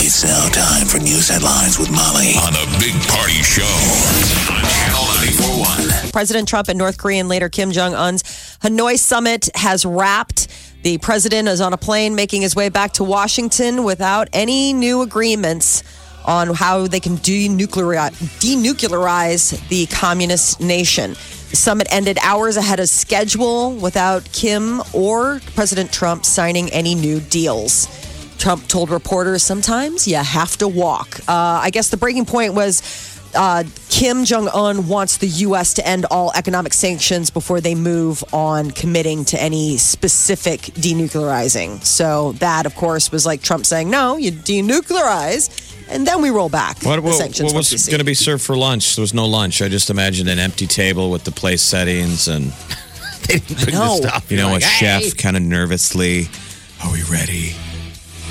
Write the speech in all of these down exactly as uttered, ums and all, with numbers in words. It's now time for news headlines with Molly on a big party show on Channel ninety-four point one. President Trump and North Korean leader Kim Jong-un's Hanoi summit has wrapped. The president is on a plane making his way back to Washington without any new agreements on how they can denuclearize, denuclearize the communist nation. The summit ended hours ahead of schedule without Kim or President Trump signing any new deals. Trump told reporters, sometimes you have to walk. Uh, I guess the breaking point was uh, Kim Jong-un wants the U S to end all economic sanctions before they move on committing to any specific denuclearizing. So that, of course, was like Trump saying, no, you denuclearize, and then we roll back. What, what, what was going to be served for lunch? There was no lunch. I just imagined an empty table with the place settings and they didn't put the stuff. You know, like, a hey. chef kind of nervously, are we ready?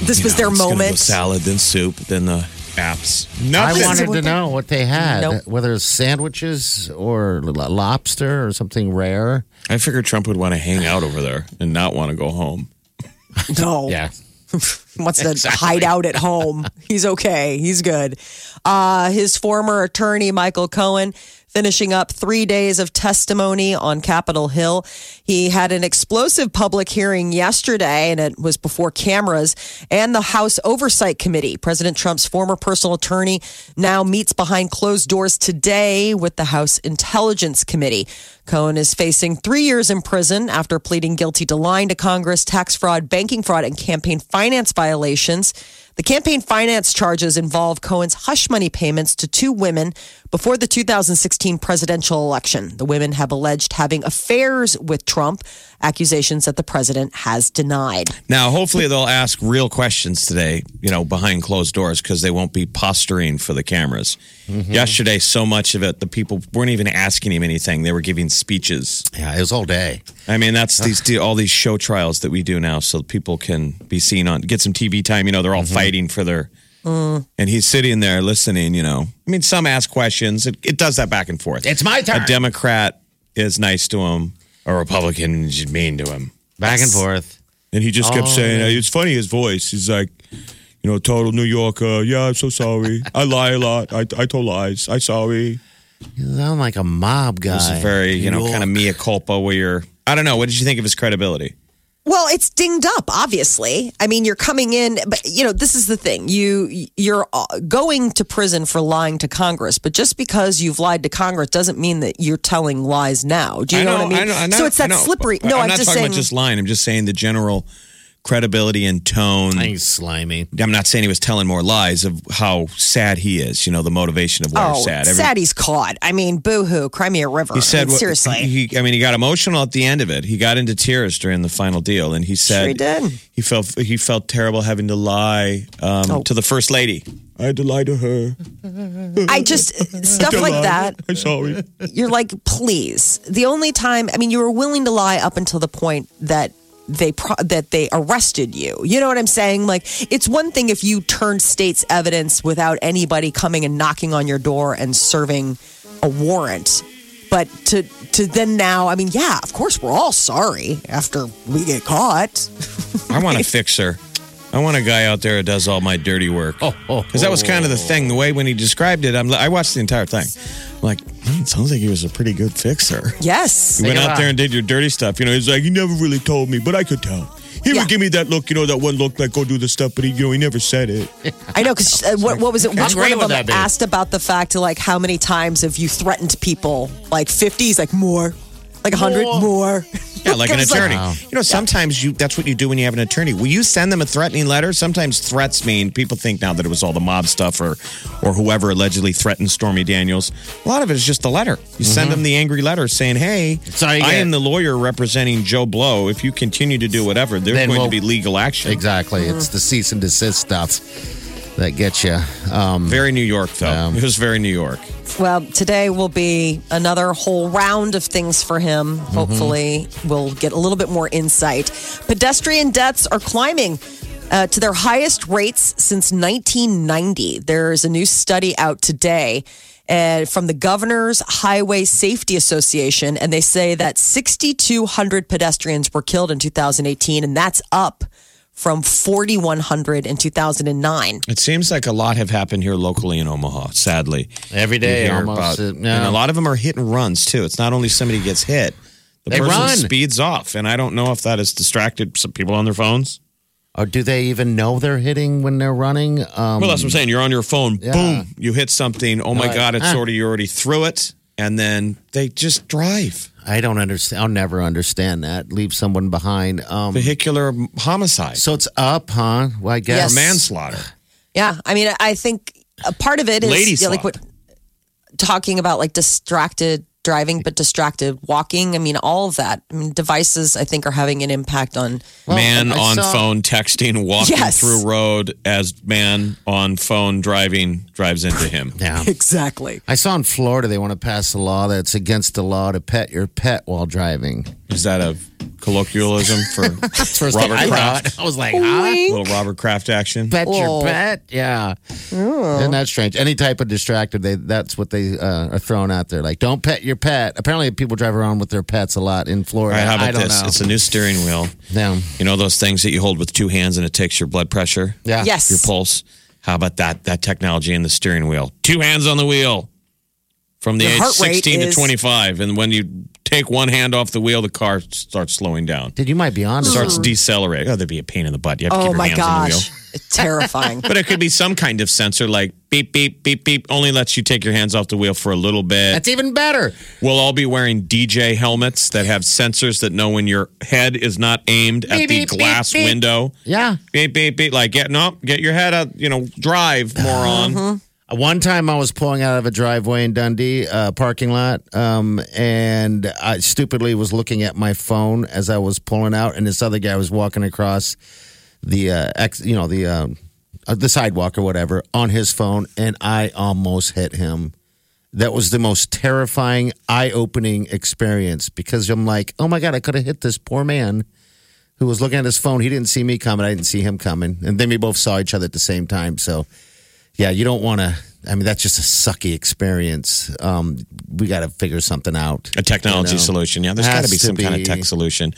This you was know, their moment. Go salad, then soup, then the apps. Nothing. I wanted to know what they had, nope. whether it's sandwiches or lobster or something rare. I figured Trump would want to hang out over there and not want to go home. No. Yeah. He wants to exactly. hide out at home. He's okay. He's good. Uh, his former attorney, Michael Cohen, finishing up three days of testimony on Capitol Hill. He had an explosive public hearing yesterday, and it was before cameras and the House Oversight Committee. President Trump's former personal attorney now meets behind closed doors today with the House Intelligence Committee. Cohen is facing three years in prison after pleading guilty to lying to Congress, tax fraud, banking fraud, and campaign finance violations. The campaign finance charges involve Cohen's hush money payments to two women before the two thousand sixteen presidential election. The women have alleged having affairs with Trump, accusations that the president has denied. Now, hopefully they'll ask real questions today, you know, behind closed doors, because they won't be posturing for the cameras. Mm-hmm. Yesterday, so much of it, the people weren't even asking him anything. They were giving speeches. Yeah, it was all day. I mean, that's these all these show trials that we do now so people can be seen on, get some T V time. You know, they're all mm-hmm. fighting for their, mm. and he's sitting there listening, you know. I mean, some ask questions. It, it does that back and forth. It's my turn. A Democrat is nice to him. A Republican is mean to him. Back that's, and forth. And he just kept oh, saying, yeah. it's funny, his voice. He's like, you know, total New Yorker. Yeah, I'm so sorry. I lie a lot. I, I told lies. I'm sorry. You sound like a mob guy. It's a very, you know, kind of mea culpa where you're, I don't know. What did you think of his credibility? Well, it's dinged up, obviously. I mean, you're coming in, but you know, this is the thing. You, you're going to prison for lying to Congress, but just because you've lied to Congress doesn't mean that you're telling lies now. Do you I know, know what I mean? I know, I know, so it's that slippery. No, I'm, I'm not just talking saying, about just lying. I'm just saying the general credibility and tone. I think he's slimy. I'm not saying he was telling more lies of how sad he is. You know, the motivation of why oh, he's sad. Every, sad he's caught. I mean, boo-hoo, cry me a river. He said, I mean, what, seriously. He, I mean, he got emotional at the end of it. He got into tears during the final deal, and he said sure he, did. he felt he felt terrible having to lie um, oh. to the first lady. I had to lie to her. I just, stuff I like lie. that. I'm sorry. You're like, please. The only time, I mean, you were willing to lie up until the point that They pro- that they arrested you. You know what I'm saying? Like, it's one thing if you turn state's evidence without anybody coming and knocking on your door and serving a warrant. But to to then now, I mean, yeah, of course, we're all sorry after we get caught. Right? I want a fixer. I want a guy out there who does all my dirty work. Because oh, oh, oh. that was kind of the thing. The way when he described it, I'm, I watched the entire thing. I'm like, man, it sounds like he was a pretty good fixer. Yes. He went out there and did your dirty stuff. You know, he's like, he never really told me, but I could tell. He yeah. would give me that look, you know, that one look, like, go do the stuff, but he, you know, he never said it. I know, because uh, what, what was it? Which one of them asked about the fact of, like, how many times have you threatened people? Like, fifty? He's like, more. Like, one hundred? More. more. Yeah, like an attorney. Like, wow. You know, sometimes you that's what you do when you have an attorney. Will you send them a threatening letter? Sometimes threats mean, people think now that it was all the mob stuff or or whoever allegedly threatened Stormy Daniels. A lot of it is just the letter. You mm-hmm. send them the angry letter saying, hey, I get. am the lawyer representing Joe Blow. If you continue to do whatever, there's then going we'll, to be legal action. Exactly. Mm-hmm. It's the cease and desist stuff. that gets you. Um, very New York, though. Um, it was very New York. Well, today will be another whole round of things for him. Hopefully, mm-hmm. we'll get a little bit more insight. Pedestrian deaths are climbing uh, to their highest rates since nineteen ninety. There's a new study out today uh, from the Governor's Highway Safety Association, and they say that six thousand two hundred pedestrians were killed in two thousand eighteen, and that's up from four thousand one hundred in two thousand nine. It seems like a lot have happened here locally in Omaha, sadly. Every day almost. About, it, no. And a lot of them are hit and runs, too. It's not only somebody gets hit. The they person run. speeds off. And I don't know if that has distracted some people on their phones. Or do they even know they're hitting when they're running? Um, well, that's what I'm saying. You're on your phone. Yeah. Boom. You hit something. Oh, no, my I, God. It's ah. sort of you already threw it. And then they just drive. I don't understand. I'll never understand that. Leave someone behind. Um, Vehicular homicide. So it's up, huh? Well, I guess. Yes. Or manslaughter. Yeah. I mean, I think a part of it is Lady yeah, like what, talking about like distracted driving, but distracted walking. I mean, all of that. I mean, devices, I think, are having an impact on. Well, man I on saw- phone texting, walking yes. through road as man on phone driving drives into him. Yeah. Exactly. I saw in Florida they want to pass a law that's against the law to pet your pet while driving. Is that a colloquialism for Robert I Kraft? Thought. I was like, huh? Little Robert Kraft action. Bet oh. your pet? Yeah. Oh. Isn't that strange? Any type of distractor, they, that's what they uh, are throwing out there. Like, don't pet your pet. Apparently, people drive around with their pets a lot in Florida. All right, how about I don't this? know. It's a new steering wheel. Yeah. You know those things that you hold with two hands and it takes your blood pressure? Yeah. Yes. Your pulse? How about that? That technology in the steering wheel. Two hands on the wheel. From the your age sixteen is- to twenty-five. And when you take one hand off the wheel, the car starts slowing down. Dude, you might be on. It starts decelerating. Oh, there'd be a pain in the butt. You have to oh keep your my hands gosh. on the wheel. It's terrifying. But it could be some kind of sensor like beep, beep, beep, beep. Only lets you take your hands off the wheel for a little bit. That's even better. We'll all be wearing D J helmets that have sensors that know when your head is not aimed beep, at the beep, glass beep, window. Yeah. Beep, beep, beep. Like, get, no, get your head out, you know, drive, moron. Mm-hmm. One time I was pulling out of a driveway in Dundee, uh, parking lot, um, and I stupidly was looking at my phone as I was pulling out, and this other guy was walking across the, uh, ex, you know, the um, uh, the sidewalk or whatever on his phone, and I almost hit him. That was the most terrifying, eye-opening experience because I'm like, oh, my God, I could have hit this poor man who was looking at his phone. He didn't see me coming. I didn't see him coming. And then we both saw each other at the same time, so... Yeah, you don't want to, I mean, that's just a sucky experience. Um, we got to figure something out. A technology you know? solution. Yeah, there's got to be some be. kind of tech solution.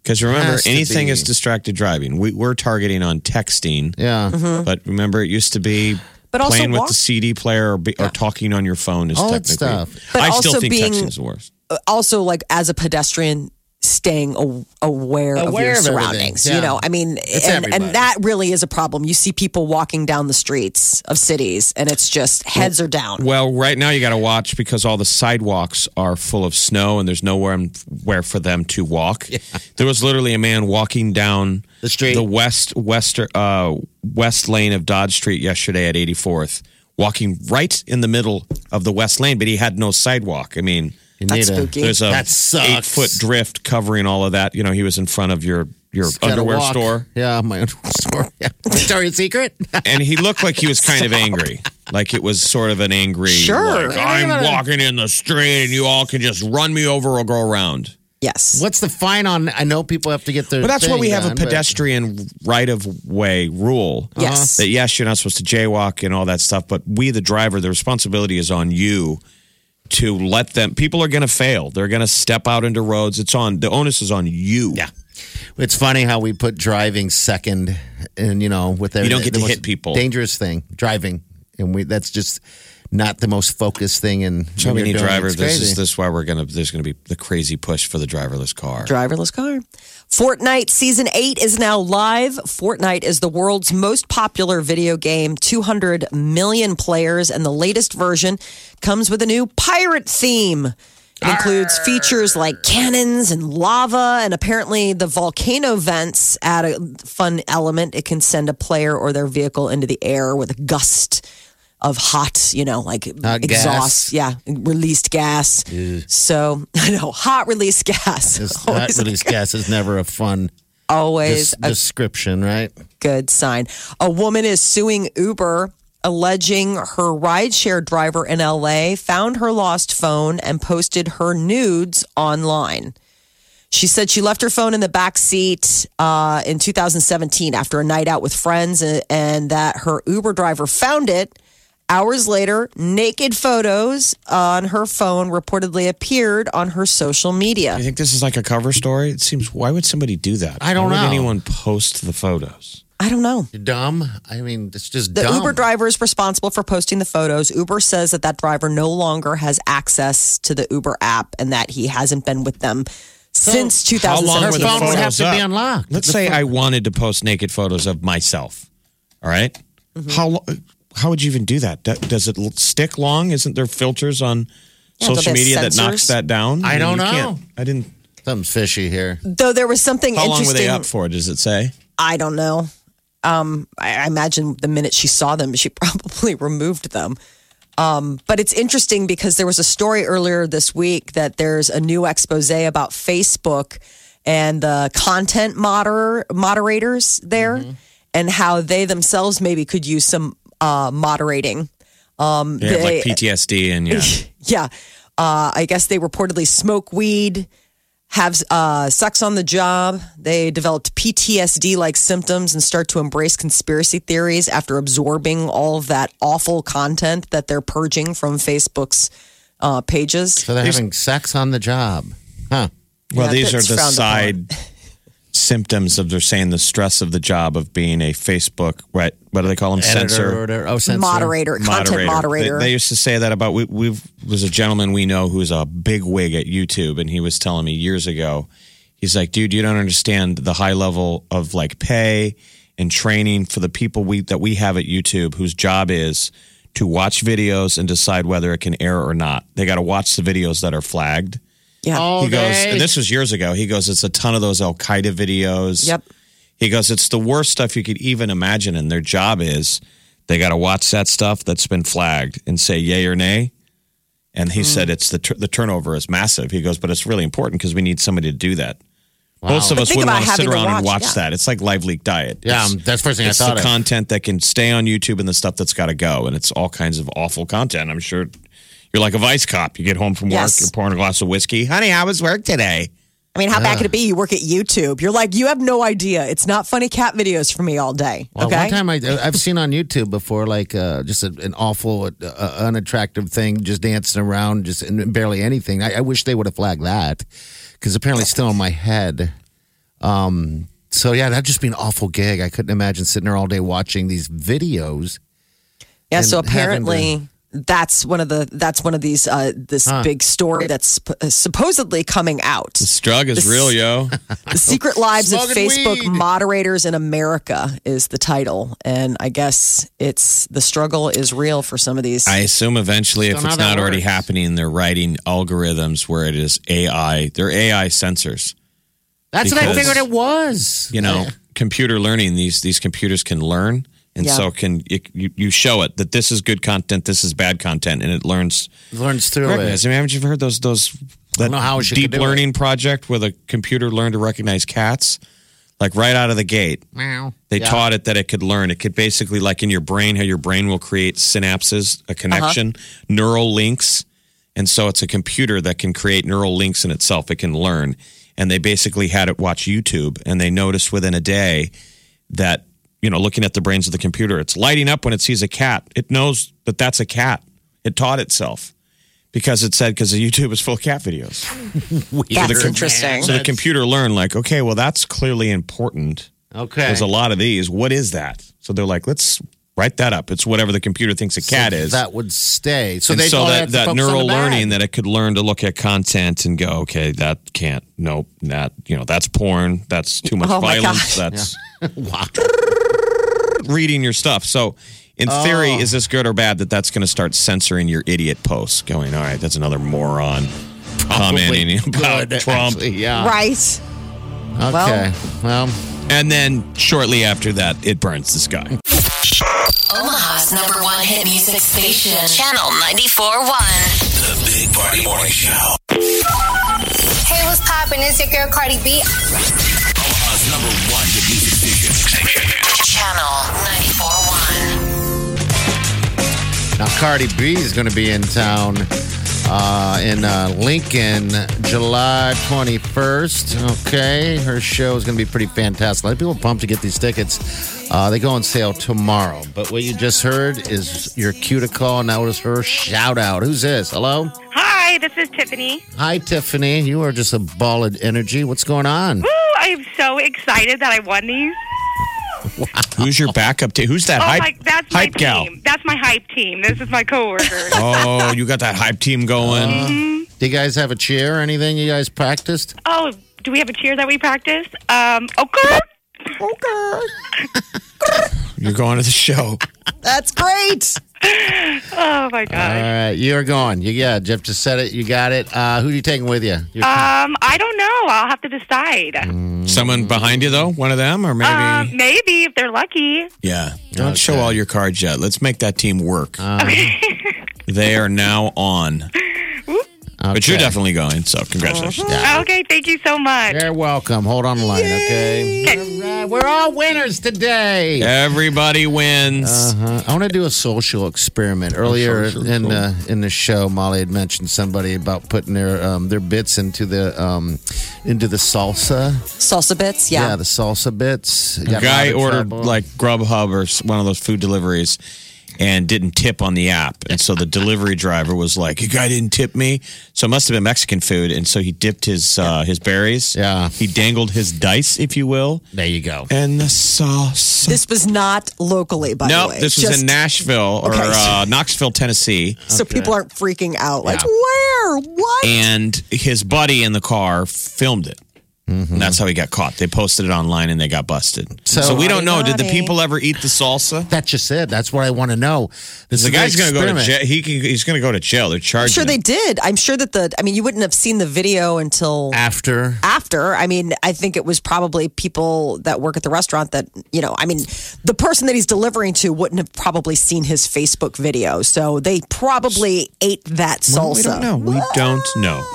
Because remember, anything be. is distracted driving. We, we're targeting on texting. Yeah. Mm-hmm. But remember, it used to be but playing with walk- the C D player or, be, yeah. or talking on your phone is all technically. That stuff. But I still think texting is the worst. Also, like, as a pedestrian, staying aware, aware of your of surroundings. Yeah. You know, I mean, and, and that really is a problem. You see people walking down the streets of cities and it's just heads well, are down. Well, right now you got to watch because all the sidewalks are full of snow and there's nowhere where for them to walk. Yeah. There was literally a man walking down the street, the west, west, uh, west lane of Dodge Street yesterday at eighty-fourth, walking right in the middle of the west lane, but he had no sidewalk. I mean... That's a, spooky. There's a that sucks. eight foot drift covering all of that. You know, he was in front of your your Just underwear store. Yeah, my underwear store. Yeah. Victoria's Secret. And he looked like he was kind of angry. Like it was sort of an angry. Sure. Like, I'm gonna... walking in the street and you all can just run me over or go around. Yes. What's the fine on? I know people have to get their. But that's why we have on, a pedestrian but... right of way rule. Yes. Uh-huh. That yes, you're not supposed to jaywalk and all that stuff. But we, the driver, the responsibility is on you. To let them, people are going to fail. They're going to step out into roads. It's on, the onus is on you. Yeah. It's funny how we put driving second and, you know, with everything. You don't get to hit people. Dangerous thing, driving. And we, that's just not the most focused thing. In so many drivers, this is, this is why we're going to, there's going to be the crazy push for the driverless car. Driverless car. Fortnite Season eight is now live. Fortnite is the world's most popular video game, two hundred million players, and the latest version comes with a new pirate theme. It includes Arr. features like cannons and lava, and apparently the volcano vents add a fun element. It can send a player or their vehicle into the air with a gust of hot, you know, like hot exhaust. Gas. Yeah, released gas. Ew. So, I know, hot release gas. Hot released gas is never a fun Always Des- a description, right? Good sign. A woman is suing Uber, alleging her rideshare driver in L A found her lost phone and posted her nudes online. She said she left her phone in the back seat uh, in two thousand seventeen after a night out with friends, and, and that her Uber driver found it. Hours later, naked photos on her phone reportedly appeared on her social media. You think this is like a cover story? It seems, why would somebody do that? I don't why know. Why would anyone post the photos? I don't know. You're dumb? I mean, it's just the dumb. The Uber driver is responsible for posting the photos. Uber says that that driver no longer has access to the Uber app and that he hasn't been with them since two thousand seventeen. How long would the phone would have to be unlocked? Let's say I wanted to post naked photos of myself. All right? Mm-hmm. How lo- how would you even do that? Does it stick long? Isn't there filters on yeah, social media sensors that knocks that down? I, I mean, don't know. I didn't. Something's fishy here. Though there was something how interesting. How long were they up for? Does it say? I don't know. Um, I, I imagine the minute she saw them, she probably removed them. Um, but it's interesting because there was a story earlier this week that there's a new expose about Facebook and the content moder- moderators there, mm-hmm, and how they themselves maybe could use some uh, moderating. Um, yeah, they, like P T S D and yeah. Yeah. Uh, I guess they reportedly smoke weed, have uh, sex on the job. They developed P T S D-like symptoms and start to embrace conspiracy theories after absorbing all of that awful content that they're purging from Facebook's uh, pages. So they're There's, having sex on the job. Huh. Well, yeah, these are the side symptoms of, they're saying, the stress of the job of being a Facebook, right? What do they call them? Editor, censor. Oh, censor. Moderator, moderator. Content moderator. They, they used to say that about, we, we've, there's a gentleman we know who's a big wig at YouTube, and he was telling me years ago, he's like, dude, you don't understand the high level of like pay and training for the people we that we have at YouTube whose job is to watch videos and decide whether it can air or not. They got to watch the videos that are flagged. Yeah. All he goes, and this was years ago, he goes, it's a ton of those Al-Qaeda videos. Yep. He goes, it's the worst stuff you could even imagine. And their job is they got to watch that stuff that's been flagged and say yay or nay. And he mm. said it's the tur- the turnover is massive. He goes, but it's really important because we need somebody to do that. Wow. Most of but us wouldn't want to sit around to watch, and watch yeah. that. It's like Live Leak Diet. Yeah, um, that's the first thing I thought of. It's the content that can stay on YouTube and the stuff that's got to go. And it's all kinds of awful content, I'm sure. You're like a vice cop. You get home from work, yes. You're pouring a glass of whiskey. Honey, how was work today? I mean, how yeah. bad could it be? You work at YouTube. You're like, you have no idea. It's not funny cat videos for me all day. Well, okay? One time I, I've seen on YouTube before, like uh, just a, an awful, uh, unattractive thing, just dancing around, just barely anything. I, I wish they would have flagged that because apparently it's still in my head. Um, so, yeah, that'd just be an awful gig. I couldn't imagine sitting there all day watching these videos. Yeah, so apparently... That's one of the. That's one of these. Uh, this huh. big story that's sp- supposedly coming out. This drug is the, real, yo. The Secret Lives of Facebook weed. Moderators in America is the title, and I guess it's the struggle is real for some of these. I assume eventually, if it's not already happening, they're writing algorithms where it is A I. They're A I sensors. That's because, what I figured it was. You know, yeah. computer learning. These these computers can learn. And yeah. so can it, you, you show it that this is good content, this is bad content, and it learns it learns through recognize. it. I mean, haven't you heard those those that deep learning it. project where the computer learned to recognize cats? Like right out of the gate, meow. They yeah. taught it that it could learn. It could basically, like in your brain, how your brain will create synapses, a connection, uh-huh. neural links, and so it's a computer that can create neural links in itself. It can learn, and they basically had it watch YouTube, and they noticed within a day that. You know, looking at the brains of the computer, it's lighting up when it sees a cat. It knows that that's a cat. It taught itself because it said, because YouTube is full of cat videos. That's so interesting. Com- so that's- the computer learned like, okay, well, that's clearly important. Okay. There's a lot of these. What is that? So they're like, let's write that up. It's whatever the computer thinks a cat so is. That would stay. So, they so that, that neural learning that it could learn to look at content and go, okay, that can't, nope, that, you know, that's porn. That's too much oh violence. That's yeah. wow. reading your stuff. So in oh. theory, is this good or bad that that's going to start censoring your idiot posts going, all right, that's another moron Probably commenting good, about Trump. Actually, yeah. Right. Okay. Well. well. And then shortly after that, it burns the sky. Omaha's number one hit music station. Channel ninety-four point one. The Big Party Morning Show. Hey, what's poppin'? It's your girl Cardi B. Utah's number one hit music station. Channel ninety-four point one. Now Cardi B is going to be in town uh, in uh, Lincoln July twenty-first. Okay, her show is going to be pretty fantastic. A lot of people are pumped to get these tickets. Uh, they go on sale tomorrow. But what you just heard is your cue to call. Now it is her shout out. Who's this? Hello? Hi, this is Tiffany. Hi, Tiffany. You are just a ball of energy. What's going on? Woo! I'm so excited that I won these. Wow. Who's your backup team? Who's that oh hype, my, that's hype my gal? Team. That's my hype team. This is my coworker. Oh, you got that hype team going. Mm-hmm. Do you guys have a cheer or anything you guys practiced? Oh, do we have a cheer that we practice? Um, okay. Okay. You're going to the show. That's great. Oh, my God. All right. You're going. You, yeah, Jeff just said it. You got it. Uh, who are you taking with you? Your um, I don't know. I'll have to decide. Mm. Someone behind you, though? One of them? Or maybe? Uh, maybe, if they're lucky. Yeah. Don't okay. show all your cards yet. Let's make that team work. Um. Okay. They are now on. Okay. But you're definitely going, so congratulations. Uh-huh. Okay, thank you so much. You're welcome. Hold on the line, okay? Okay. All right. We're all winners today. Everybody wins. Uh-huh. I want to do a social experiment. Earlier social in the in the show, Molly had mentioned somebody about putting their um, their bits into the um, into the salsa. Salsa bits, yeah. Yeah, the salsa bits. A guy ordered trouble. like Grubhub or one of those food deliveries. And didn't tip on the app. And so the delivery driver was like, you guy didn't tip me? So it must have been Mexican food. And so he dipped his uh, his berries. Yeah. He dangled his dice, if you will. There you go. And the sauce. This was not locally, by nope, the way. No, this was Just, in Nashville or okay. uh, Knoxville, Tennessee. So okay. people aren't freaking out. Like, yeah. where? What? And his buddy in the car filmed it. Mm-hmm. And that's how he got caught. They posted it online and they got busted. So, so we don't know. Did the people ever eat the salsa? That's just it. That's what I want to know. This the guy's going to go to jail. He can, he's going to go to jail. They're charging. I'm sure they did. I'm sure that the. I mean, you wouldn't have seen the video until after. After. I mean, I think it was probably people that work at the restaurant that you know. I mean, the person that he's delivering to wouldn't have probably seen his Facebook video. So they probably ate that salsa. Well, we don't know. We don't know.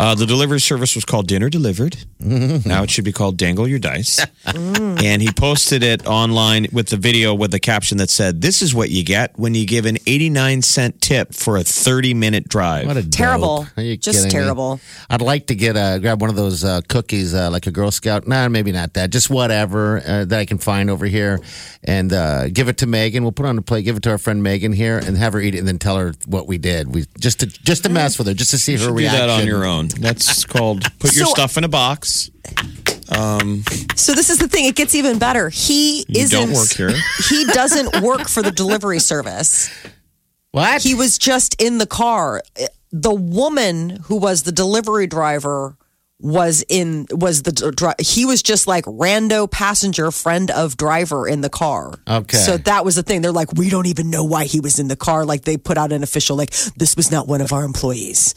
Uh, the delivery service was called Dinner Delivered. Mm-hmm. Now it should be called Dangle Your Dice. Mm. And he posted it online with the video with the caption that said, this is what you get when you give an eighty-nine cent tip for a thirty minute drive. What a terrible. Dope. Are you Just terrible. Me? I'd like to get a, grab one of those uh, cookies, uh, like a Girl Scout. Nah, maybe not that. Just whatever uh, that I can find over here and uh, give it to Megan. We'll put it on the plate, give it to our friend Megan here and have her eat it and then tell her what we did. We Just to, just to mess with her, just to see you her reaction. Do that on your own. That's called put your so, stuff in a box. Um, so this is the thing. It gets even better. He you isn't. Don't work here. He doesn't work for the delivery service. What? He was just in the car. The woman who was the delivery driver was in was the he was just like rando passenger friend of driver in the car. Okay. So that was the thing. They're like, we don't even know why he was in the car. Like they put out an official like this was not one of our employees.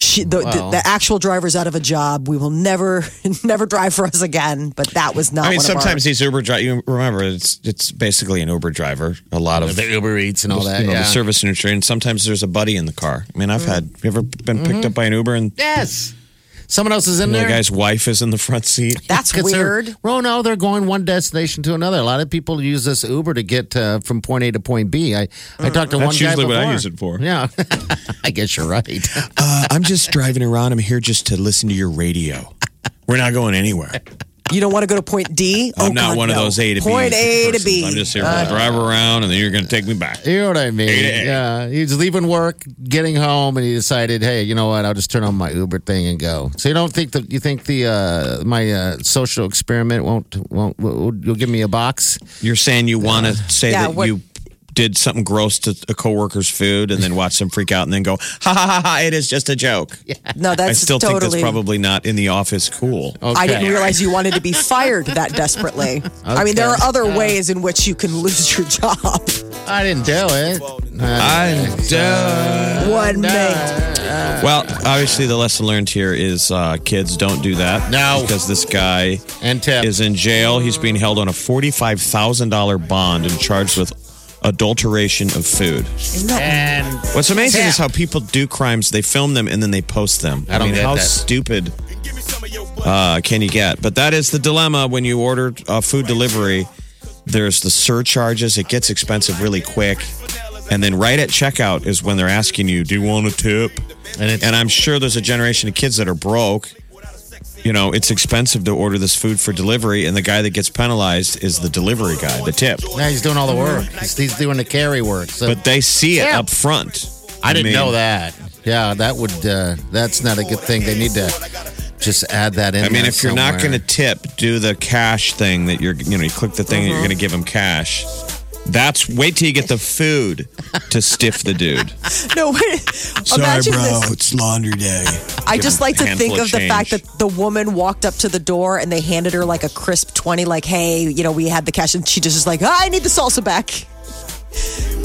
She, the, well, the, the actual driver's out of a job. We will never, never drive for us again. But that was not. I mean, one sometimes of our- these Uber drivers. You remember, it's it's basically an Uber driver. A lot of the Uber Eats and all that. You know, yeah. The service industry, and sometimes there's a buddy in the car. I mean, I've mm. had. You ever been picked mm-hmm. up by an Uber and yes. Someone else is in and there. The guy's wife is in the front seat. That's weird. Well, no, they're going one destination to another. A lot of people use this Uber to get uh, from point A to point B. I, I talked to That's one guy That's usually before. What I use it for. Yeah. I guess you're right. uh, I'm just driving around. I'm here just to listen to your radio. We're not going anywhere. You don't want to go to point D? I'm oh, not God, one no. of those A to B. Point A to B. I'm just here uh, to drive around, and then you're going to take me back. You know what I mean? A A. Yeah, he's leaving work, getting home, and he decided, hey, you know what? I'll just turn on my Uber thing and go. So you don't think that you think the uh, my uh, social experiment won't won't you'll give me a box? You're saying you want to uh, say yeah, that what- you. Did something gross to a coworker's food and then watch them freak out and then go, ha, ha, ha, ha, it is just a joke. Yeah. No, that's I still totally... think that's probably not in the office cool. Okay. I didn't realize you wanted to be fired that desperately. Okay. I mean, there are other ways in which you can lose your job. I didn't do it. I didn't do it. One mate. Well, obviously the lesson learned here is uh, kids, don't do that. No. Because this guy and is in jail. He's being held on a forty-five thousand dollars bond and charged with adulteration of food. And what's amazing tap. Is how people do crimes. They film them and then they post them. I, I mean, how that. Stupid uh, can you get? But that is the dilemma when you order uh, food delivery. There's the surcharges. It gets expensive really quick. And then right at checkout is when they're asking you, do you want a tip? And, and I'm sure there's a generation of kids that are broke. You know, it's expensive to order this food for delivery, and the guy that gets penalized is the delivery guy, the tip. Yeah, he's doing all the work. He's, he's doing the carry work. So. But they see it yeah. up front. I, I didn't mean, know that. Yeah, that would. Uh, that's not a good thing. They need to just add that in. I mean, if you're somewhere. Not going to tip, do the cash thing that you're, you know, you click the thing mm-hmm. that you're going to give them cash. That's, wait till you get the food to stiff the dude. No, wait. Sorry, bro, this. It's laundry day. I Give just like to think of, of the fact that the woman walked up to the door and they handed her like a crisp twenty, like, hey, you know, we had the cash. And she just is like, oh, I need the salsa back.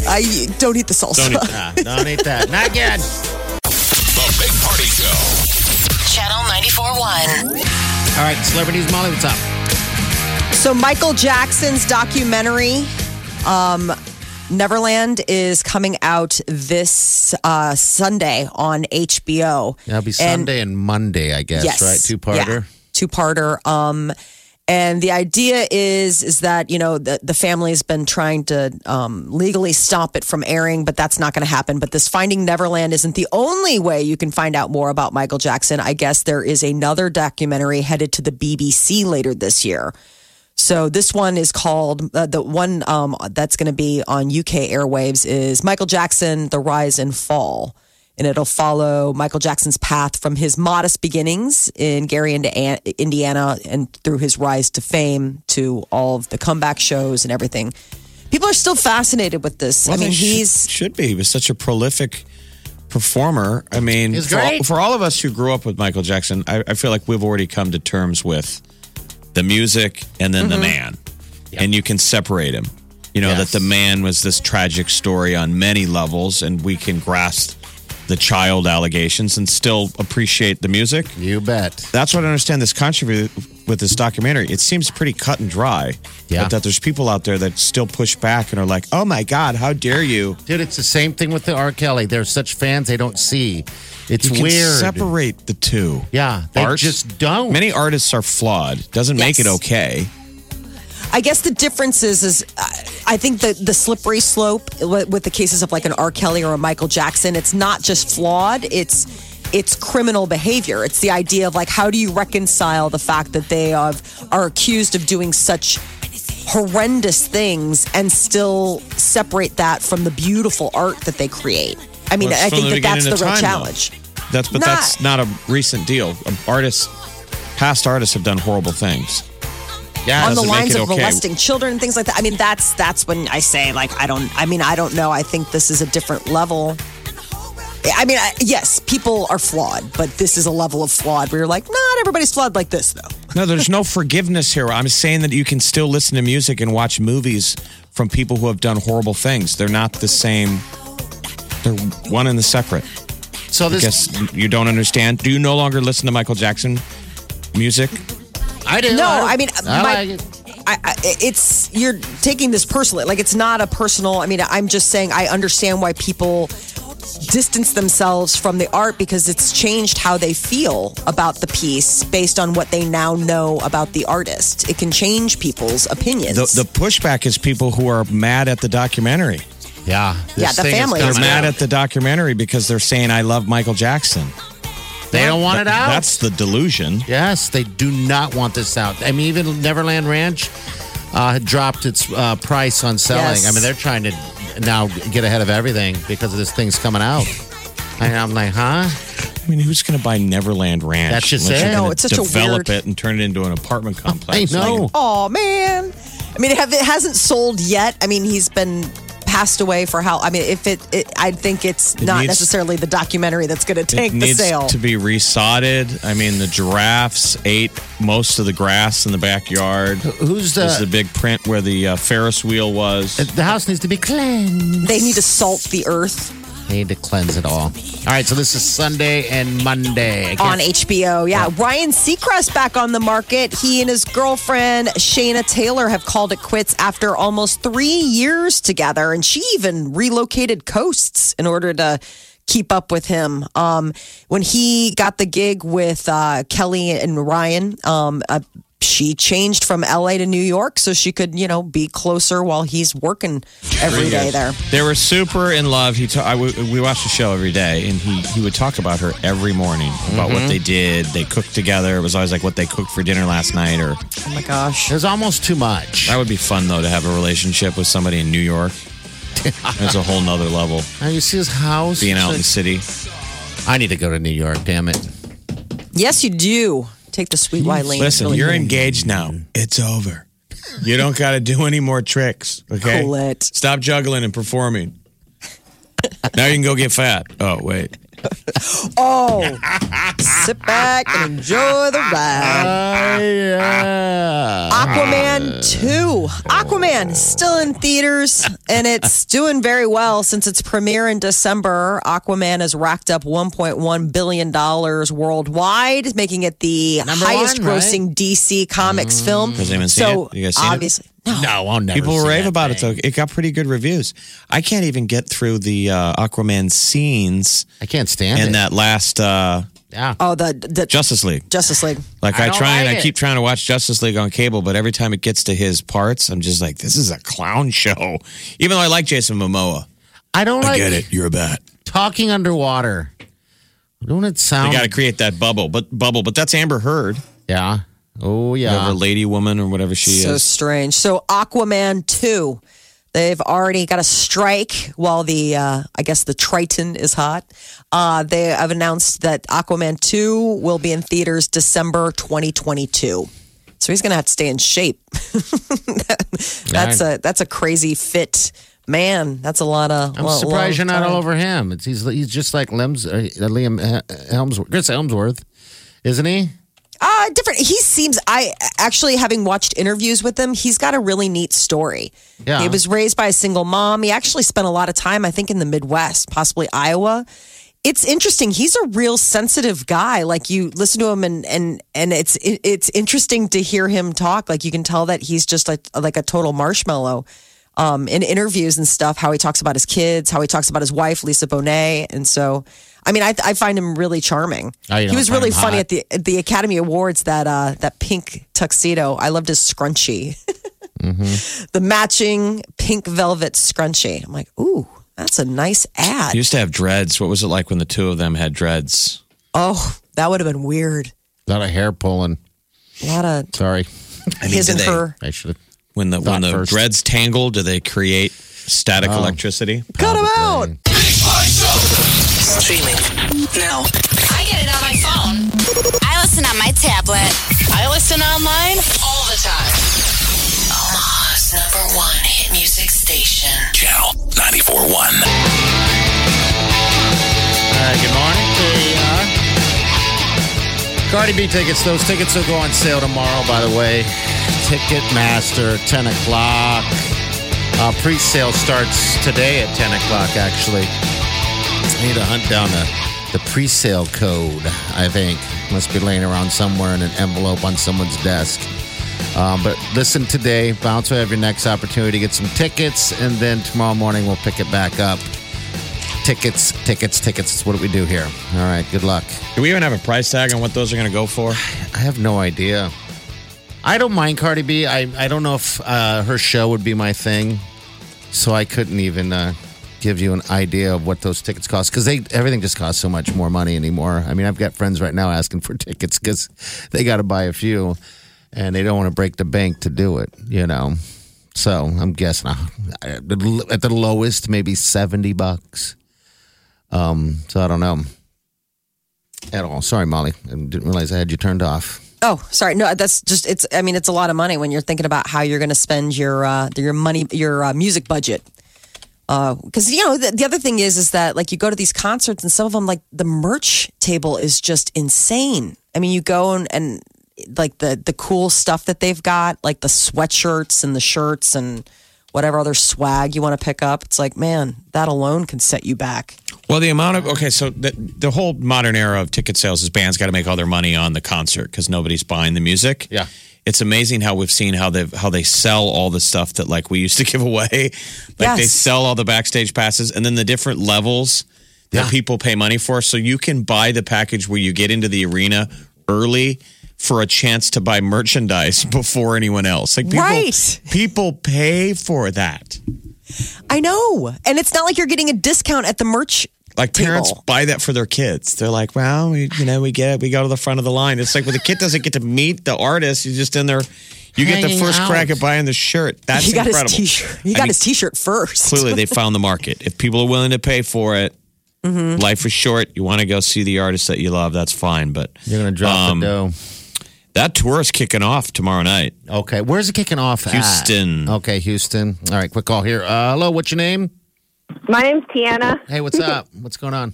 I don't eat the salsa. Don't eat that. Don't eat that. Not yet. The Big Party Show. Channel ninety-four point one. All right, celebrities, Molly, what's up? So Michael Jackson's documentary... Um, Neverland is coming out this uh, Sunday on H B O. That'll be Sunday and, and Monday, I guess, yes, right? Two-parter? Yeah, two-parter. Um, and the idea is is that, you know, the, the family's been trying to um, legally stop it from airing, but that's not going to happen. But this Finding Neverland isn't the only way you can find out more about Michael Jackson. I guess there is another documentary headed to the B B C later this year. So this one is called, uh, the one um, that's going to be on U K airwaves is Michael Jackson, The Rise and Fall. And it'll follow Michael Jackson's path from his modest beginnings in Gary, Indiana, and through his rise to fame to all of the comeback shows and everything. People are still fascinated with this. Well, I mean, he's... Sh- should be. He was such a prolific performer. I mean, for all, for all of us who grew up with Michael Jackson, I, I feel like we've already come to terms with... the music, and then mm-hmm. the man. Yep. And you can separate him. You know, yes. that the man was this tragic story on many levels, and we can grasp the child allegations and still appreciate the music. You bet. That's what I understand this controversy with this documentary. It seems pretty cut and dry. Yeah. But that there's people out there that still push back and are like, oh my God, how dare you? Dude, it's the same thing with the R. Kelly. They're such fans, they don't see. It's you can weird. Separate the two. Yeah, they Art, just don't. Many artists are flawed. Doesn't yes. make it okay. I guess the difference is, is I think that the slippery slope with the cases of like an R. Kelly or a Michael Jackson, it's not just flawed. It's it's criminal behavior. It's the idea of like, how do you reconcile the fact that they have, are accused of doing such horrendous things and still separate that from the beautiful art that they create? I mean, well, I think that that's the real time, challenge. Though. That's but not, that's not a recent deal. Artists, past artists, have done horrible things. Yeah, on the lines of okay. molesting children, things like that. I mean, that's that's when I say, like, I don't. I mean, I don't know. I think this is a different level. I mean, I, yes, people are flawed, but this is a level of flawed where you're like, not everybody's flawed like this, though. No, there's no forgiveness here. I'm saying that you can still listen to music and watch movies from people who have done horrible things. They're not the same. They're one and the separate. So this, I guess you don't understand. Do you no longer listen to Michael Jackson music? I do. No, I, I mean, I my, like it. I, I, it's you're taking this personally. Like it's not a personal. I mean, I'm just saying I understand why people distance themselves from the art because it's changed how they feel about the piece based on what they now know about the artist. It can change people's opinions. The, the pushback is people who are mad at the documentary. Yeah, yeah. The family is they're mad at the documentary because they're saying, "I love Michael Jackson." They don't want it out. That's the delusion. Yes, they do not want this out. I mean, even Neverland Ranch uh, dropped its uh, price on selling. Yes. I mean, they're trying to now get ahead of everything because of this thing's coming out. And I'm like, huh? I mean, who's going to buy Neverland Ranch? That's just it. No, it's such a weird. Develop it and turn it into an apartment complex. I know. Like, oh man. I mean, it, have, it hasn't sold yet. I mean, he's been. Passed away for how? I mean, if it, it I think it's it not needs, necessarily the documentary that's going to tank the sale. It needs to be resodded. I mean, the giraffes ate most of the grass in the backyard. Who's the? There's the big print where the uh, Ferris wheel was. The house needs to be cleansed. They need to salt the earth. They need to cleanse it all. All right, so this is Sunday and Monday. On H B O, yeah. yeah. Ryan Seacrest back on the market. He and his girlfriend, Shayna Taylor, have called it quits after almost three years together. And she even relocated coasts in order to keep up with him. Um, when he got the gig with uh, Kelly and Ryan, um, uh, she changed from L A to New York so she could, you know, be closer while he's working every day there. They were super in love. He ta- I w- we watched the show every day, and he, he would talk about her every morning, about mm-hmm. what they did. They cooked together. It was always like what they cooked for dinner last night. Or oh, my gosh. It was almost too much. That would be fun, though, to have a relationship with somebody in New York. That's a whole nother level. And you see his house? Being out in the city. I need to go to New York, damn it. Yes, you do. Take the sweet wide lane. Listen, really you're cool. engaged now. It's over. You don't got to do any more tricks. Okay, cool it. Stop juggling and performing. Now you can go get fat. Oh wait. Oh, sit back and enjoy the ride. Uh, yeah. Aquaman two. Aquaman still in theaters, and it's doing very well since its premiere in December. Aquaman has racked up one point one billion dollars worldwide, making it the Number highest one, grossing right? D C Comics mm. film. Has anyone seen so, it? You guys seen obviously, it? No, no I'll never People rave about thing. It, though. It got pretty good reviews. I can't even get through the uh, Aquaman scenes. I can't stand in it. In that last... Uh, yeah. Oh, the, the... Justice League. Justice League. Like, I, I try like and it. I keep trying to watch Justice League on cable, but every time it gets to his parts, I'm just like, this is a clown show. Even though I like Jason Momoa. I don't I like... I get it. You're a bat. Talking underwater. Don't it sound... You got to create that bubble. But bubble. But that's Amber Heard. Yeah. Oh, yeah. Whatever lady woman or whatever she so is. So strange. So Aquaman two, they've already got a strike while the, uh, I guess the Triton is hot. Uh, they have announced that Aquaman two will be in theaters December twenty twenty-two. So he's going to have to stay in shape. that, that's right. a that's a crazy fit man. That's a lot of I'm lot, surprised you're not all over him. It's, he's, he's just like Liam's, uh, Liam Helmsworth. Chris Helmsworth, isn't he? Uh, different. He seems, I actually, having watched interviews with him, he's got a really neat story. Yeah. He was raised by a single mom. He actually spent a lot of time, I think, in the Midwest, possibly Iowa. It's interesting. He's a real sensitive guy. Like, you listen to him and, and, and it's, it, it's interesting to hear him talk. Like, you can tell that he's just like, like a total marshmallow. Um, in interviews and stuff, how he talks about his kids, how he talks about his wife, Lisa Bonet. And so, I mean, I, I find him really charming. Oh, he was really funny hot. at the at the Academy Awards, that uh, that pink tuxedo. I loved his scrunchie. mm-hmm. The matching pink velvet scrunchie. I'm like, ooh, that's a nice ad. He used to have dreads. What was it like when the two of them had dreads? Oh, that would have been weird. A lot of hair pulling. A lot of... Sorry. I mean, his and they, her. I should have... When the Thought when the first. dreads tangle, do they create static oh. electricity? Cut them out! Streaming now. I get it on my phone. I listen on my tablet. I listen online all the time. Omaha's number one hit music station. Channel ninety-four point one. All right, good morning. There you are. Cardi B tickets. Those tickets will go on sale tomorrow, by the way. Ticketmaster, ten o'clock. Uh, pre-sale starts today at ten o'clock, actually. I need to hunt down the, the pre-sale code, I think. Must be laying around somewhere in an envelope on someone's desk. Um, but listen today. Bounce will have your next opportunity to get some tickets, and then tomorrow morning we'll pick it back up. Tickets, tickets, tickets. That's what we do here. All right, good luck. Do we even have a price tag on what those are going to go for? I have no idea. I don't mind Cardi B. I, I don't know if uh, her show would be my thing, so I couldn't even uh, give you an idea of what those tickets cost, because they everything just costs so much more money anymore. I mean, I've got friends right now asking for tickets because they got to buy a few, and they don't want to break the bank to do it, you know. So I'm guessing uh, at the lowest, maybe seventy bucks. Um, so I don't know at all. Sorry, Molly. I didn't realize I had you turned off. Oh, sorry. No, that's just, it's, I mean, it's a lot of money when you're thinking about how you're going to spend your, uh, your money, your uh, music budget. Uh, cause you know, the, the other thing is, is that like you go to these concerts and some of them, like the merch table is just insane. I mean, you go and, and like the, the cool stuff that they've got, like the sweatshirts and the shirts and whatever other swag you want to pick up. It's like, man, that alone can set you back. Well, the amount of, okay, so the, the whole modern era of ticket sales is bands got to make all their money on the concert because nobody's buying the music. Yeah. It's amazing how we've seen how they how they sell all the stuff that like we used to give away. Like yes. They sell all the backstage passes, and then the different levels that yeah. people pay money for. So you can buy the package where you get into the arena early for a chance to buy merchandise before anyone else. Like people, right. people pay for that. I know. And it's not like you're getting a discount at the merch Like parents table. Buy that for their kids. They're like, well, we, you know, we get it. We go to the front of the line. It's like, well, the kid doesn't get to meet the artist. You're just in there. You Hanging get the first out. crack at buying the shirt. That's he got incredible. His t-shirt. He got I his mean, t-shirt first. Clearly, they found the market. If people are willing to pay for it, mm-hmm. life is short. You want to go see the artist that you love. That's fine, but you're going to drop um, the dough. That tour is kicking off tomorrow night. Okay, where's it kicking off? Houston. At? Okay, Houston. All right, quick call here. Uh, hello, what's your name? My name's Tiana. Hey, what's up? What's going on?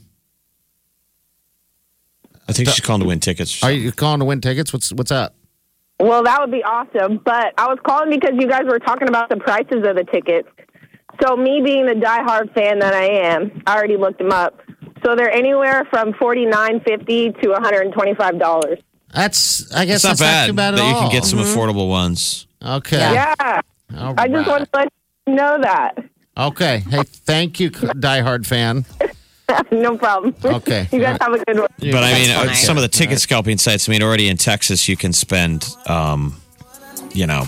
I think she's calling to win tickets. Are you calling to win tickets? What's what's up? Well, that would be awesome. But I was calling because you guys were talking about the prices of the tickets. So me being the diehard fan that I am, I already looked them up. So they're anywhere from forty-nine fifty to one hundred twenty-five dollars. That's, I guess that's not, that's bad, not too bad at all. You can get some mm-hmm. affordable ones. Okay. Yeah. yeah. All right. I just wanted to let you know that. Okay. Hey, thank you, diehard fan. No problem. Okay. You guys have a good one. But I mean, uh, some of the ticket scalping sites, I mean, already in Texas, you can spend, um, you know,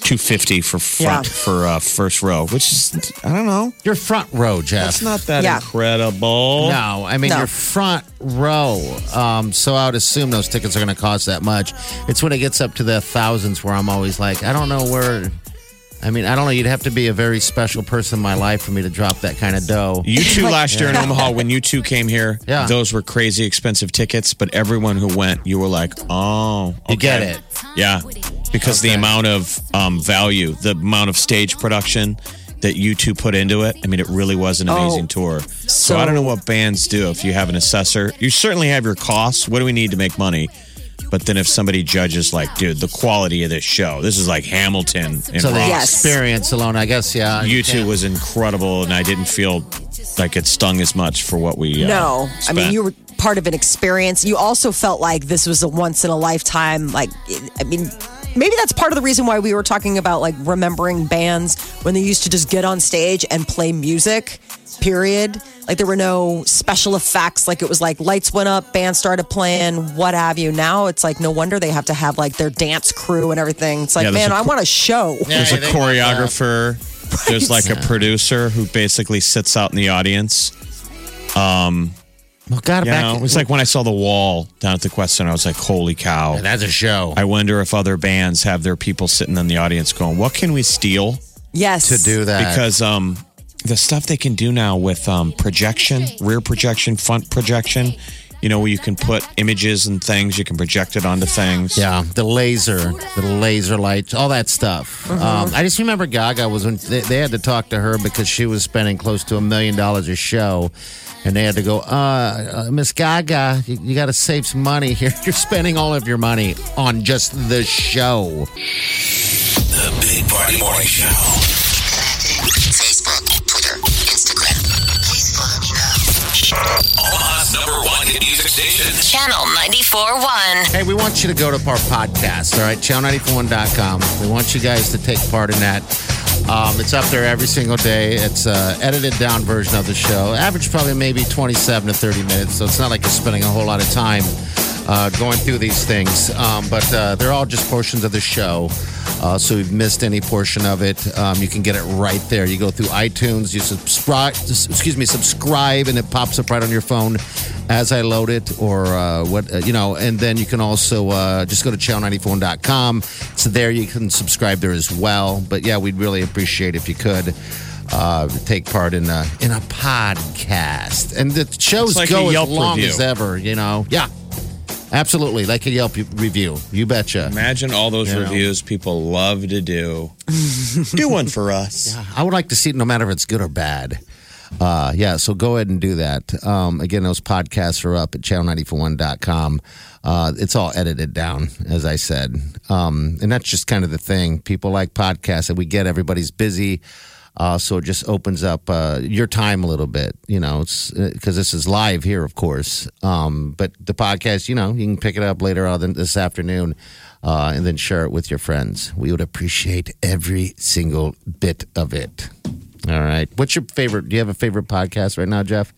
two hundred fifty dollars for front, yeah. for uh, first row, which is, I don't know. Your front row, Jeff. That's not that yeah. incredible. No, I mean, no. your front row. Um, so I would assume those tickets are going to cost that much. It's when it gets up to the thousands where I'm always like, I don't know where... I mean, I don't know. You'd have to be a very special person in my life for me to drop that kind of dough. You two last year yeah. in Omaha, when you two came here, yeah. those were crazy expensive tickets. But everyone who went, you were like, oh. Okay. You get it. Yeah. Because okay. the amount of um, value, the amount of stage production that you two put into it, I mean, it really was an amazing oh, tour. So, so I don't know what bands do if you have an assessor. You certainly have your costs. What do we need to make money? But then if somebody judges like, dude, the quality of this show, this is like Hamilton. And so the yes. experience alone, I guess, yeah. U two yeah. was incredible, and I didn't feel like it stung as much for what we uh, No. spent. I mean, you were part of an experience. You also felt like this was a once-in-a-lifetime, like, I mean... Maybe that's part of the reason why we were talking about like remembering bands when they used to just get on stage and play music, period. Like there were no special effects. Like it was like lights went up, band started playing, what have you. Now it's like no wonder they have to have like their dance crew and everything. It's like, yeah, man, a, I want a show. Yeah, there's a choreographer. Right. There's like a producer who basically sits out in the audience. Um... Well, God, back know, it was like when I saw The Wall down at the Quest Center, I was like, holy cow. Yeah, that's a show. I wonder if other bands have their people sitting in the audience going, what can we steal? Yes. To do that. Because um, the stuff they can do now with um, projection, rear projection, front projection, you know, where you can put images and things, you can project it onto things. Yeah, the laser, the laser lights, all that stuff. Mm-hmm. Um, I just remember Gaga was when they, they had to talk to her because she was spending close to a million dollars a show. And they had to go, uh, uh, Miss Gaga, you, you got to save some money here. You're spending all of your money on just the show. The Big Party Morning Show. Facebook, Twitter, Instagram. Please follow me now. Omaha's number one hit music station. Channel ninety-four point one. Hey, we want you to go to our podcast, all right? channel ninety-four point one dot com. We want you guys to take part in that. Um, it's up there every single day. It's an edited down version of the show. Average probably maybe twenty-seven to thirty minutes, so it's not like you're spending a whole lot of time uh, going through these things. Um, but uh, they're all just portions of the show, uh, so if you've missed any portion of it, um, you can get it right there. You go through iTunes, you subscribe, excuse me, subscribe, and it pops up right on your phone as I load it, or uh, what, uh, you know, and then you can also uh, just go to channel ninety-four dot com. So there you can subscribe there as well. But yeah, we'd really appreciate if you could uh, take part in a, in a podcast. And the shows like go as long review. as ever, you know. Yeah, absolutely. Like a Yelp review. You betcha. Imagine all those you reviews know. people love to do. Do one for us. Yeah, I would like to see it no matter if it's good or bad. Uh, yeah, so go ahead and do that. Um, again, those podcasts are up at channel ninety-four one dot com. Uh, it's all edited down, as I said. Um, and that's just kind of the thing. People like podcasts that we get. Everybody's busy. Uh, so it just opens up uh, your time a little bit, you know, because uh, this is live here, of course. Um, but the podcast, you know, you can pick it up later on this afternoon uh, and then share it with your friends. We would appreciate every single bit of it. All right. What's your favorite? Do you have a favorite podcast right now, Jeff?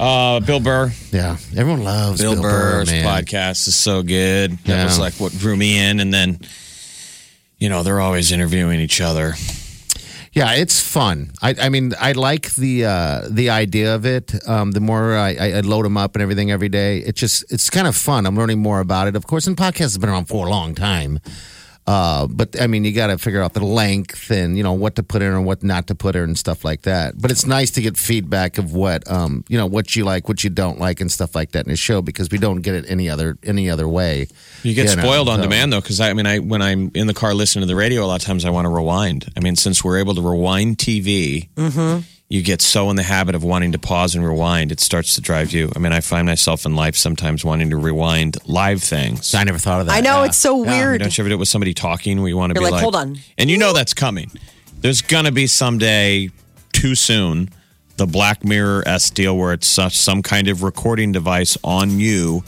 Uh, Bill Burr. Yeah. Everyone loves Bill, Bill Burr's Burr, podcast. Is so good. That yeah. was like what drew me in. And then, you know, they're always interviewing each other. Yeah, it's fun. I, I mean, I like the uh, the idea of it. Um, the more I, I load them up and everything every day, it just it's kind of fun. I'm learning more about it. Of course, and podcasts have been around for a long time. Uh, but, I mean, you got to figure out the length and, you know, what to put in and what not to put in and stuff like that. But it's nice to get feedback of what, um, you know, what you like, what you don't like and stuff like that in a show because we don't get it any other any other way. You get you spoiled know, on so. demand, though, because, I, I mean, I when I'm in the car listening to the radio, a lot of times I want to rewind. I mean, since we're able to rewind T V, mm-hmm. you get so in the habit of wanting to pause and rewind, it starts to drive you. I mean, I find myself in life sometimes wanting to rewind live things. I never thought of that. I know, yeah. it's so yeah. weird. I mean, don't you ever do it with somebody talking where you want to You're be like, like, hold on. And you know that's coming. There's going to be someday, too soon, the Black Mirror-esque deal where it's such, some kind of recording device on you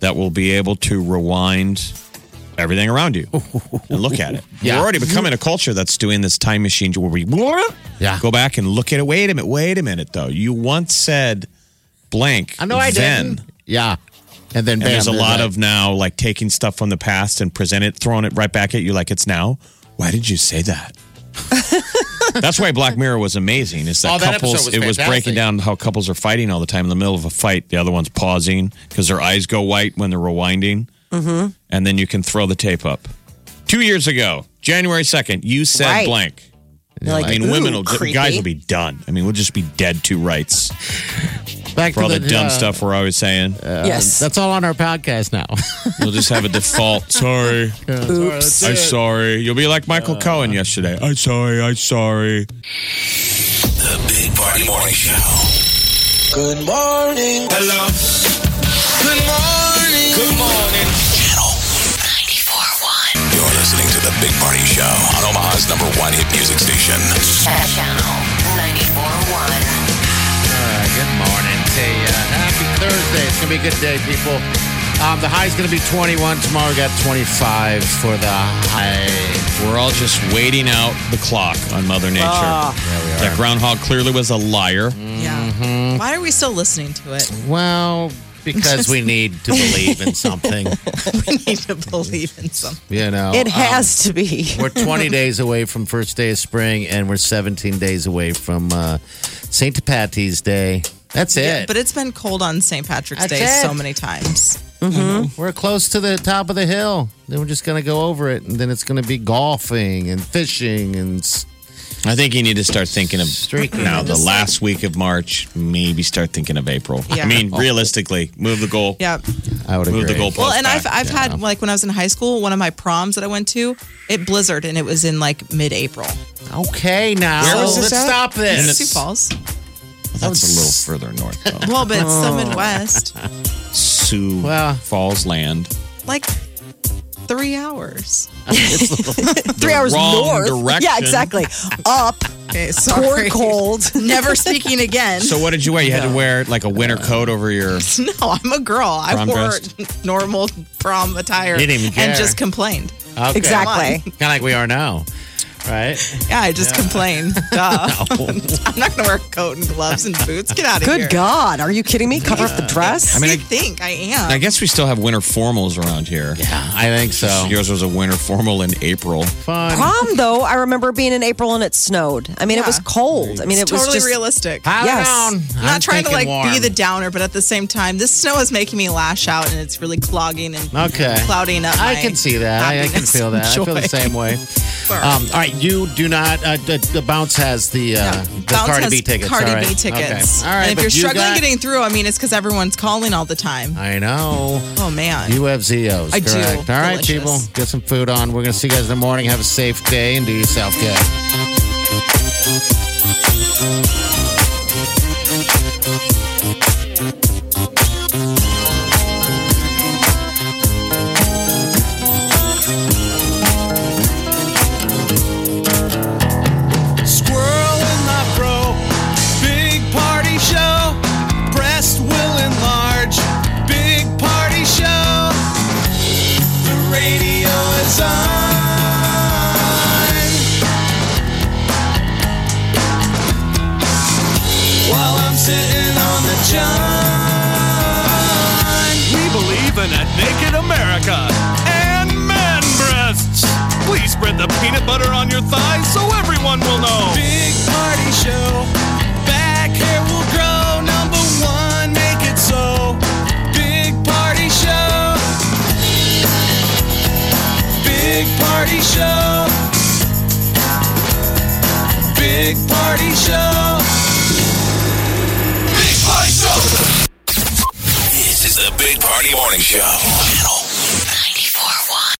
that will be able to rewind everything around you and look at it. Yeah. We're already becoming a culture that's doing this time machine where we yeah. go back and look at it. Wait a minute. Wait a minute, though. You once said blank. I know I did. Yeah. And then bam, and there's a lot right. of now like taking stuff from the past and present it, throwing it right back at you like it's now. Why did you say that? That's why Black Mirror was amazing. Is that, oh, that couples? Was it was breaking down how couples are fighting all the time in the middle of a fight. The other one's pausing because their eyes go white when they're rewinding. Mm-hmm. And then you can throw the tape up. Two years ago, January second, you said right. blank. Like, I mean, ooh, women will, creepy. guys will be done. I mean, we'll just be dead to rights. Back for to all the, the dumb uh, stuff we're always saying. Uh, yes. That's all on our podcast now. We'll just have a default. Sorry. Yeah, oops. I'm sorry. You'll be like Michael uh, Cohen yesterday. I'm sorry. I'm sorry. The Big Party Morning Show. Good morning. Hello. Good morning. Good morning. You're listening to The Big Party Show on Omaha's number one hit music station. Channel ninety-four point one. Uh, good morning to you. Happy Thursday. It's going to be a good day, people. Um, the high's going to be twenty-one. Tomorrow we got twenty-five for the high. We're all just waiting out the clock on Mother Nature. Oh. Yeah, we are. That groundhog clearly was a liar. Mm-hmm. Yeah. Why are we still listening to it? Well... Because we need to believe in something. We need to believe in something. You know, it has um, to be. We're twenty days away from first day of spring, and we're seventeen days away from uh, Saint Patty's Day. That's it. Yeah, but it's been cold on Saint Patrick's That's Day it. so many times. Mm-hmm. We're close to the top of the hill. Then we're just going to go over it, and then it's going to be golfing and fishing and stuff. I think you need to start thinking of Streaking. now the last week of March, maybe start thinking of April. Yeah. I mean, realistically, move the goal. Yeah. I would move agree. Move the goalpost. Well, and back. I've I've yeah. had, like, when I was in high school, one of my proms that I went to, it blizzarded, and it was in, like, mid-April. Okay, now. Where was so, this let's at? Stop this. It's Sioux Falls. Well, that's a little further north, though. Well, but it's oh. the Midwest. Sioux well. Falls land. Like... Three hours. Three hours north. Direction. Yeah, exactly. Up. Okay, sorry. Or cold. Never speaking again. So what did you wear? You had no. to wear like a winter uh, coat over your... No, I'm a girl. I wore dressed? normal prom attire and just complained. Okay. Exactly. Kind of like we are now. Right? Yeah, I just yeah. complained. Duh. No. I'm not going to wear a coat and gloves and boots. Get out of Good here. Good God. Are you kidding me? Cover yeah. up the dress? I mean, I, I think I am. I guess we still have winter formals around here. Yeah, I think so. Yours was a winter formal in April. Fun. Prom, though, I remember being in April and it snowed. I mean, yeah. it was cold. I mean, it it's was totally just, realistic. How yes. down. I'm not I'm trying to, like, warm. be the downer, but at the same time, this snow is making me lash out and it's really clogging and okay. clouding up. I can see that. I, I can feel that. I feel the same way. Um, all right. You do not. Uh, the, the bounce has the, uh, no, the bounce Cardi has B tickets. Cardi all right. B tickets. Okay. All right. And if you're struggling you got... getting through, I mean, it's because everyone's calling all the time. I know. Oh man. You have Z Os. I correct. do. All right, Delicious. people, get some food on. We're gonna see you guys in the morning. Have a safe day and do yourself good. sitting on the john. We believe in a naked America and man breasts. Please spread the peanut butter on your thighs so everyone will know. Big party show. Back hair will grow. Number one, make it so. Big party show. Big party show. Big party show. Big party show. This is the Big Party Morning Show.